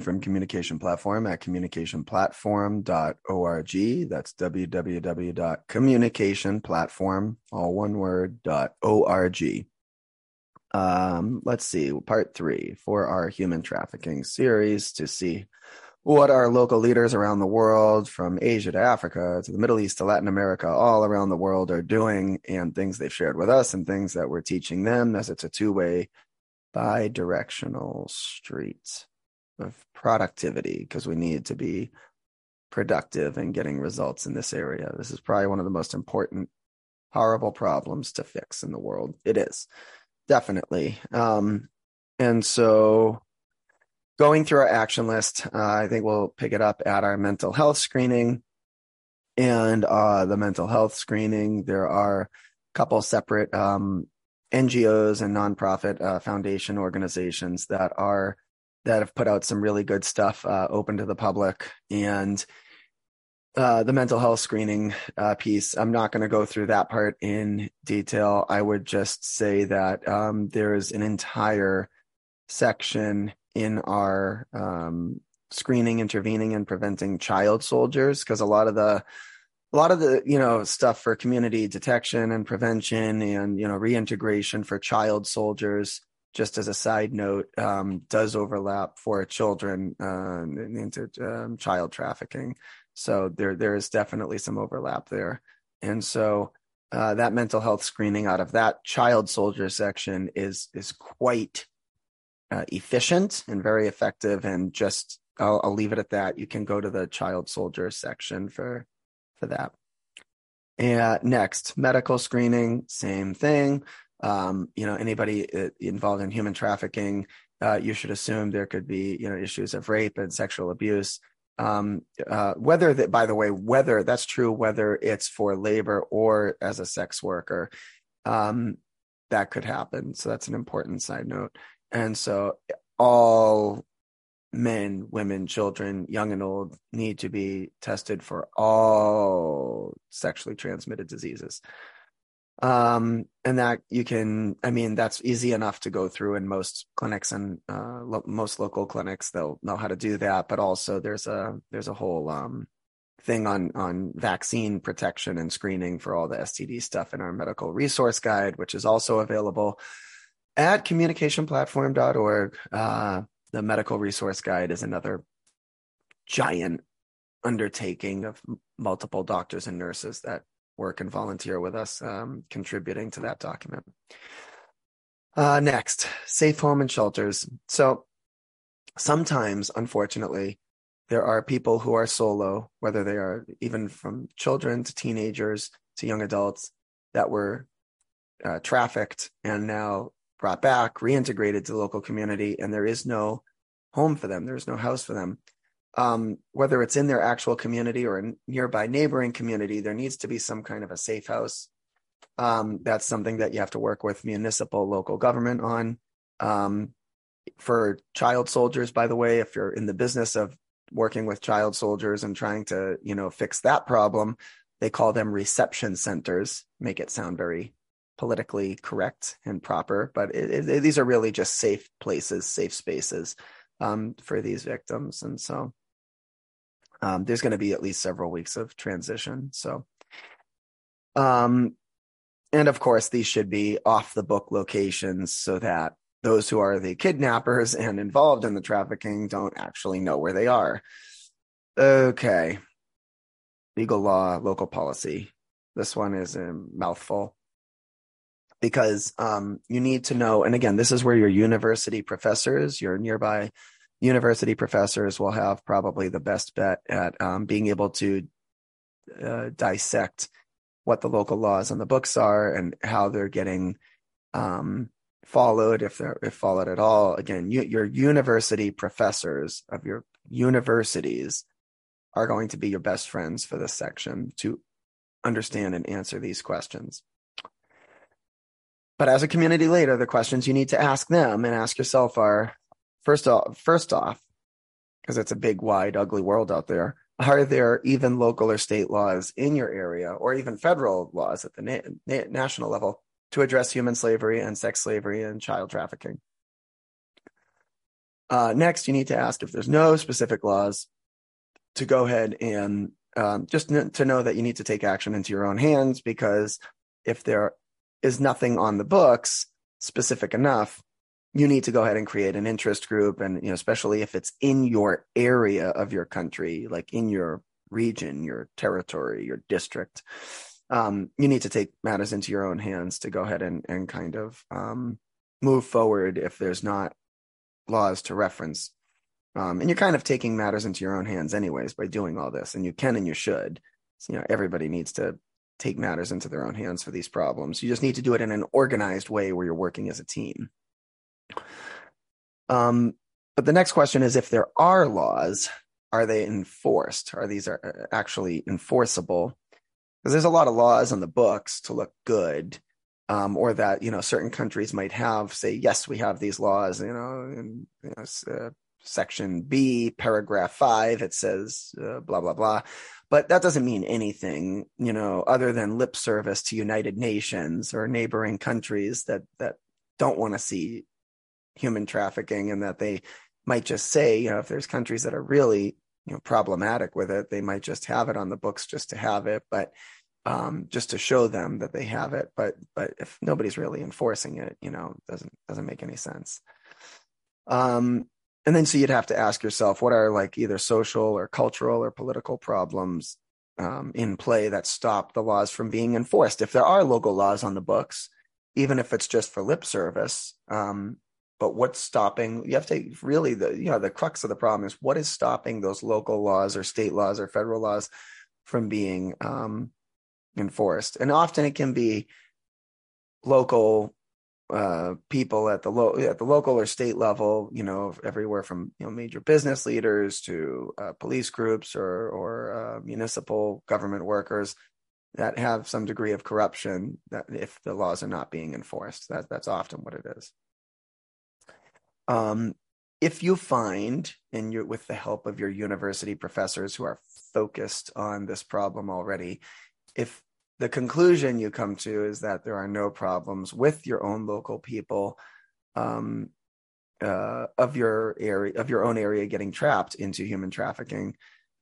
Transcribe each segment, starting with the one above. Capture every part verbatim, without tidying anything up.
from Communication Platform at communication platform dot org. That's w w w dot communication platform, all one word, .org. Um, let's see, part three for our human trafficking series to see what our local leaders around the world, from Asia to Africa to the Middle East to Latin America, all around the world are doing, and things they've shared with us and things that we're teaching them, as it's a two-way bi-directional street of productivity, because we need to be productive and getting results in this area. This is probably one of the most important, horrible problems to fix in the world. It is. Definitely. Um, and so going through our action list, uh, I think we'll pick it up at our mental health screening. And uh, the mental health screening, there are a couple separate um, N G Os and nonprofit uh, foundation organizations that are that have put out some really good stuff uh, open to the public. And Uh, the mental health screening uh, piece, I'm not going to go through that part in detail. I would just say that um, there is an entire section in our um, screening, intervening, and preventing child soldiers, because a lot of the, a lot of the, you know, stuff for community detection and prevention and, you know, reintegration for child soldiers, just as a side note, um, does overlap for children uh, into um, child trafficking. So there, there is definitely some overlap there. And so uh, that mental health screening out of that child soldier section is is quite uh, efficient and very effective. And just, I'll, I'll leave it at that. You can go to the child soldier section for, for that. And next, medical screening, same thing. Um, you know, anybody involved in human trafficking, uh, you should assume there could be, you know, issues of rape and sexual abuse. Um, uh, whether that, by the way, whether that's true, whether it's for labor or as a sex worker, um, that could happen. So that's an important side note. And so all men, women, children, young and old, need to be tested for all sexually transmitted diseases. Um, and that you can, I mean, that's easy enough to go through in most clinics and, uh, lo- most local clinics, they'll know how to do that. But also there's a, there's a whole, um, thing on, on vaccine protection and screening for all the S T D stuff in our medical resource guide, which is also available at communication platform dot org. Uh, the medical resource guide is another giant undertaking of multiple doctors and nurses that work and volunteer with us, um, contributing to that document. Uh, next, safe home and shelters. So sometimes, unfortunately, there are people who are solo, whether they are even from children to teenagers to young adults, that were uh, trafficked and now brought back, reintegrated to the local community, and there is no home for them. There's no house for them. Um, whether it's in their actual community or a nearby neighboring community, there needs to be some kind of a safe house. Um, that's something that you have to work with municipal, local government on. Um, for child soldiers, by the way, if you're in the business of working with child soldiers and trying to, you know, fix that problem, they call them reception centers, make it sound very politically correct and proper, but it, it, these are really just safe places, safe spaces, um, for these victims. And so, Um, there's going to be at least several weeks of transition. So, um, and of course, these should be off the book locations so that those who are the kidnappers and involved in the trafficking don't actually know where they are. Okay. Legal law, local policy. This one is a mouthful because um, you need to know. And again, this is where your university professors, your nearby university professors will have probably the best bet at um, being able to uh, dissect what the local laws on the books are and how they're getting um, followed, if they're if followed at all. Again, you, your university professors of your universities are going to be your best friends for this section to understand and answer these questions. But as a community leader, the questions you need to ask them and ask yourself are, First off, first off, because it's a big, wide, ugly world out there, are there even local or state laws in your area or even federal laws at the na- na- national level to address human slavery and sex slavery and child trafficking? Uh, next, you need to ask if there's no specific laws to go ahead and um, just n- to know that you need to take action into your own hands, because if there is nothing on the books specific enough, you need to go ahead and create an interest group. And, you know, especially if it's in your area of your country, like in your region, your territory, your district, um, you need to take matters into your own hands to go ahead and, and kind of um, move forward if there's not laws to reference. Um, and you're kind of taking matters into your own hands anyways by doing all this, and you can and you should. So, you know, everybody needs to take matters into their own hands for these problems. You just need to do it in an organized way where you're working as a team. Um, but the next question is, if there are laws, are they enforced? Are these are actually enforceable? Because there's a lot of laws on the books to look good, um, or that, you know, certain countries might have, say, yes, we have these laws, you know, and, you know, uh, section B, paragraph five, it says uh, blah, blah, blah. But that doesn't mean anything, you know, other than lip service to United Nations or neighboring countries that that don't want to see human trafficking, and that they might just say, you know, if there's countries that are really, you know, problematic with it, they might just have it on the books just to have it, but um, just to show them that they have it. But but if nobody's really enforcing it, you know, it doesn't doesn't make any sense. Um, and then so you'd have to ask yourself, what are like either social or cultural or political problems um, in play that stop the laws from being enforced? If there are local laws on the books, even if it's just for lip service, um, but what's stopping, you have to really, the you know, the crux of the problem is what is stopping those local laws or state laws or federal laws from being um, enforced? And often it can be local uh, people at the lo- at the local or state level, you know, everywhere from, you know, major business leaders to uh, police groups or, or uh, municipal government workers that have some degree of corruption, that if the laws are not being enforced, that that's often what it is. Um, if you find, and you're with the help of your university professors who are focused on this problem already, if the conclusion you come to is that there are no problems with your own local people, um, uh, of your area, of your own area getting trapped into human trafficking,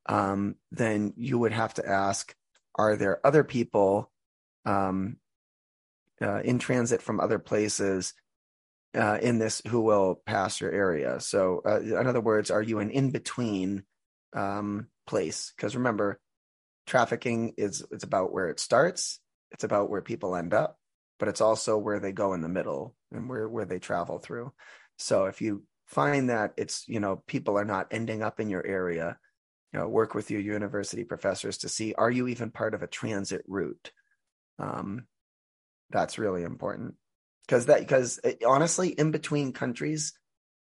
um, then you would have to ask, are there other people, um, uh, in transit from other places Uh, in this who will pass your area? So uh, in other words, are you an in-between um, place? Because remember, trafficking is it's about where it starts, it's about where people end up, but it's also where they go in the middle and where, where they travel through. So if you find that it's, you know, people are not ending up in your area, you know, work with your university professors to see, are you even part of a transit route? Um, that's really important. Because that, because honestly, in between countries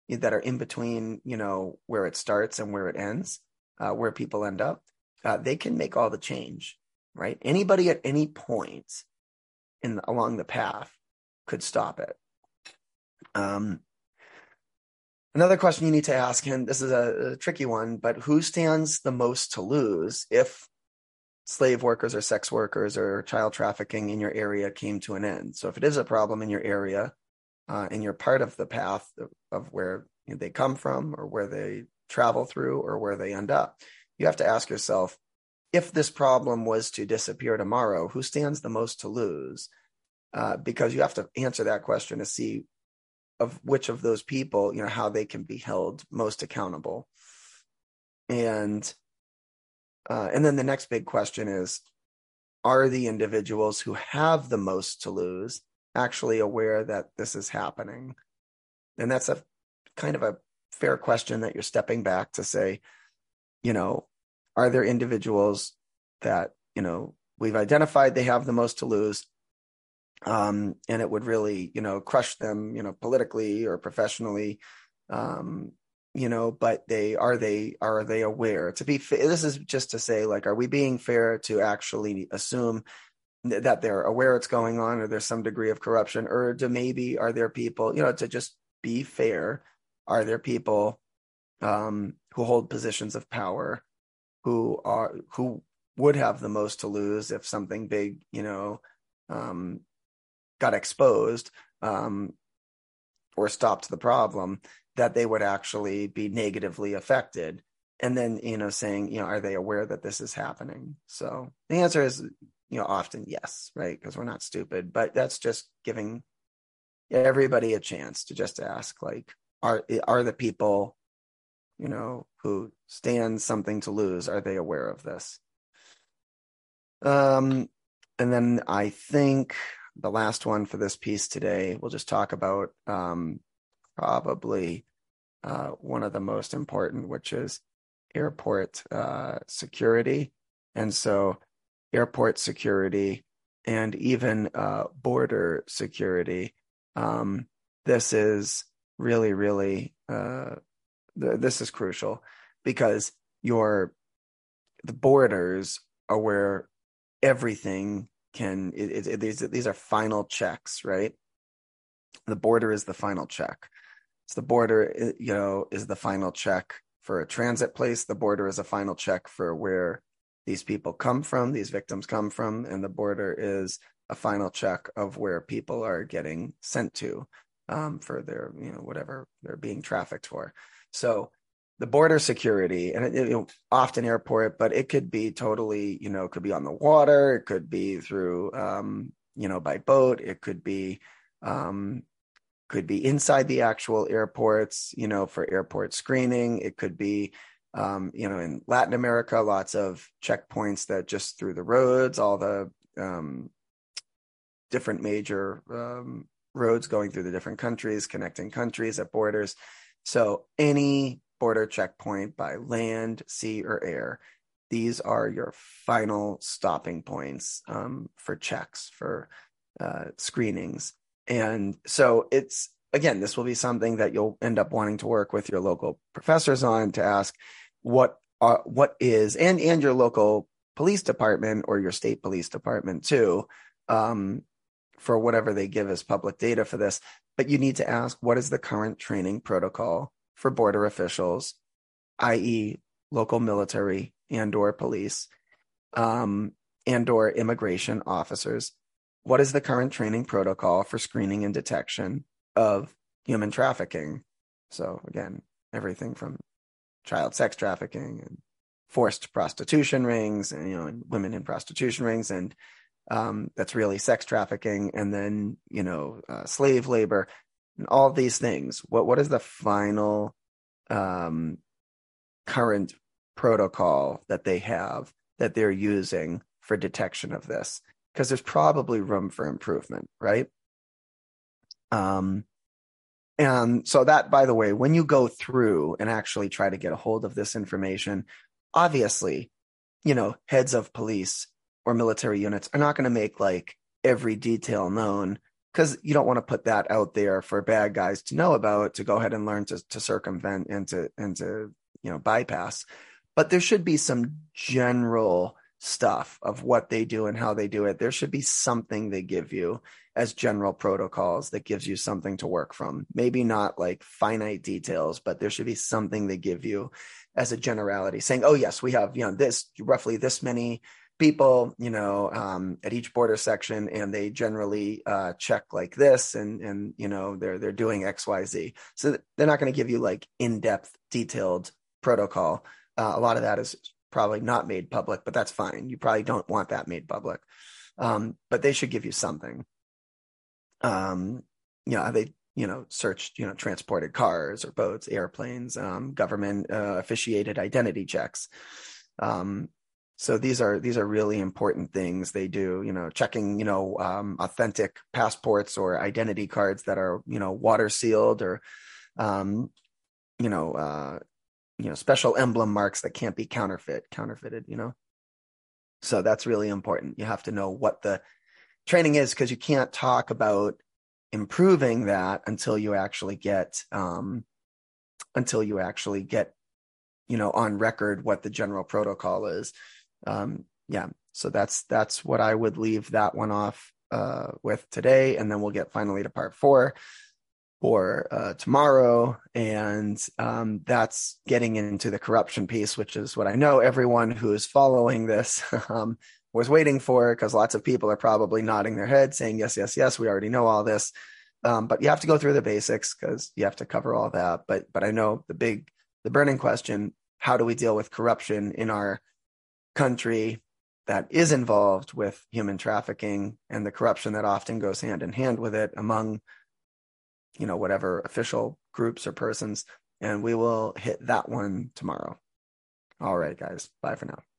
that are in between, you know, where it starts and where it ends, uh, where people end up, uh, they can make all the change, right? Anybody at any point in the, along the path could stop it. Um, another question you need to ask, and this is a, a tricky one, but who stands the most to lose if slave workers or sex workers or child trafficking in your area came to an end? So if it is a problem in your area uh, and you're part of the path of, of where they come from or where they travel through or where they end up, you have to ask yourself, if this problem was to disappear tomorrow, who stands the most to lose? Uh, because you have to answer that question to see of which of those people, you know, how they can be held most accountable. And Uh, and then the next big question is, are the individuals who have the most to lose actually aware that this is happening? And that's a kind of a fair question that you're stepping back to say, you know, are there individuals that, you know, we've identified they have the most to lose, um, and it would really, you know, crush them, you know, politically or professionally, um, you know, but they, are they, are they aware to be, this is just to say, like, are we being fair to actually assume that they're aware it's going on, or there's some degree of corruption, or do maybe, are there people, you know, to just be fair, are there people um, who hold positions of power who are, who would have the most to lose if something big, you know, um, got exposed um, or stopped the problem? that they would actually be negatively affected. And then, you know, saying, you know, are they aware that this is happening? So the answer is, you know, often yes, right? Because we're not stupid, but that's just giving everybody a chance to just ask, like, are are the people, you know, who stand something to lose, are they aware of this? Um, and then I think the last one for this piece today, we'll just talk about um, probably uh, one of the most important, which is airport uh, security. And so airport security and even uh, border security. Um, this is really, really, uh, th- this is crucial because your the borders are where everything can, it, it, these, these are final checks, right? The border is the final check. So the border, you know, is the final check for a transit place. The border is a final check for where these people come from, these victims come from, and the border is a final check of where people are getting sent to um, for their, you know, whatever they're being trafficked for. So the border security, and it, it, you know, often airport, but it could be totally, you know, could be on the water, it could be through, um, you know, by boat, it could be, um, could be inside the actual airports, you know, for airport screening, it could be, um, you know, in Latin America, lots of checkpoints that just through the roads, all the, um, different major um, roads going through the different countries, connecting countries at borders. So any border checkpoint by land, sea, or air, these are your final stopping points um, for checks, for uh, screenings. And so it's, again, this will be something that you'll end up wanting to work with your local professors on to ask what are, what is, and, and your local police department or your state police department too, um, for whatever they give as public data for this, but you need to ask, what is the current training protocol for border officials, that is local military and or police, um, and or immigration officers? What is the current training protocol for screening and detection of human trafficking? So again, everything from child sex trafficking and forced prostitution rings and, you know, and women in prostitution rings and, Um, that's really sex trafficking, and then, you know, uh, slave labor and all these things. What what is the final um, current protocol that they have that they're using for detection of this? Because there's probably room for improvement, right? Um, and so that, by the way, when you go through and actually try to get a hold of this information, obviously, you know, heads of police or military units are not going to make like every detail known, because you don't want to put that out there for bad guys to know about, to go ahead and learn to, to circumvent and to, and to, you know, bypass. But there should be some general stuff of what they do and how they do it. There should be something they give you as general protocols that gives you something to work from. Maybe not like finite details, but there should be something they give you as a generality saying, oh yes, we have, you know, this roughly this many people, you know, um, at each border section, and they generally uh, check like this, and, and, you know, they're, they're doing X, Y, Z. So they're not going to give you like in-depth detailed protocol. Uh, a lot of that is probably not made public, but that's fine. You probably don't want that made public, um, but they should give you something. Um, you know, they, you know, searched, you know, transported cars or boats, airplanes, um, government uh, officiated identity checks. Um, So these are these are really important things they do, you know, checking, you know, um, authentic passports or identity cards that are, you know, water sealed or, um, you know, uh, you know, special emblem marks that can't be counterfeit, counterfeited, you know. So that's really important. You have to know what the training is, because you can't talk about improving that until you actually get um, until you actually get, you know, on record what the general protocol is. Um, yeah, so that's that's what I would leave that one off uh, with today, and then we'll get finally to part four or uh, tomorrow, and um, that's getting into the corruption piece, which is what I know everyone who is following this um, was waiting for, because lots of people are probably nodding their head saying, yes, yes, yes, we already know all this. Um, but you have to go through the basics because you have to cover all that. But but I know the big, the burning question, how do we deal with corruption in our country that is involved with human trafficking and the corruption that often goes hand in hand with it among, you know, whatever official groups or persons. And we will hit that one tomorrow. All right, guys. Bye for now.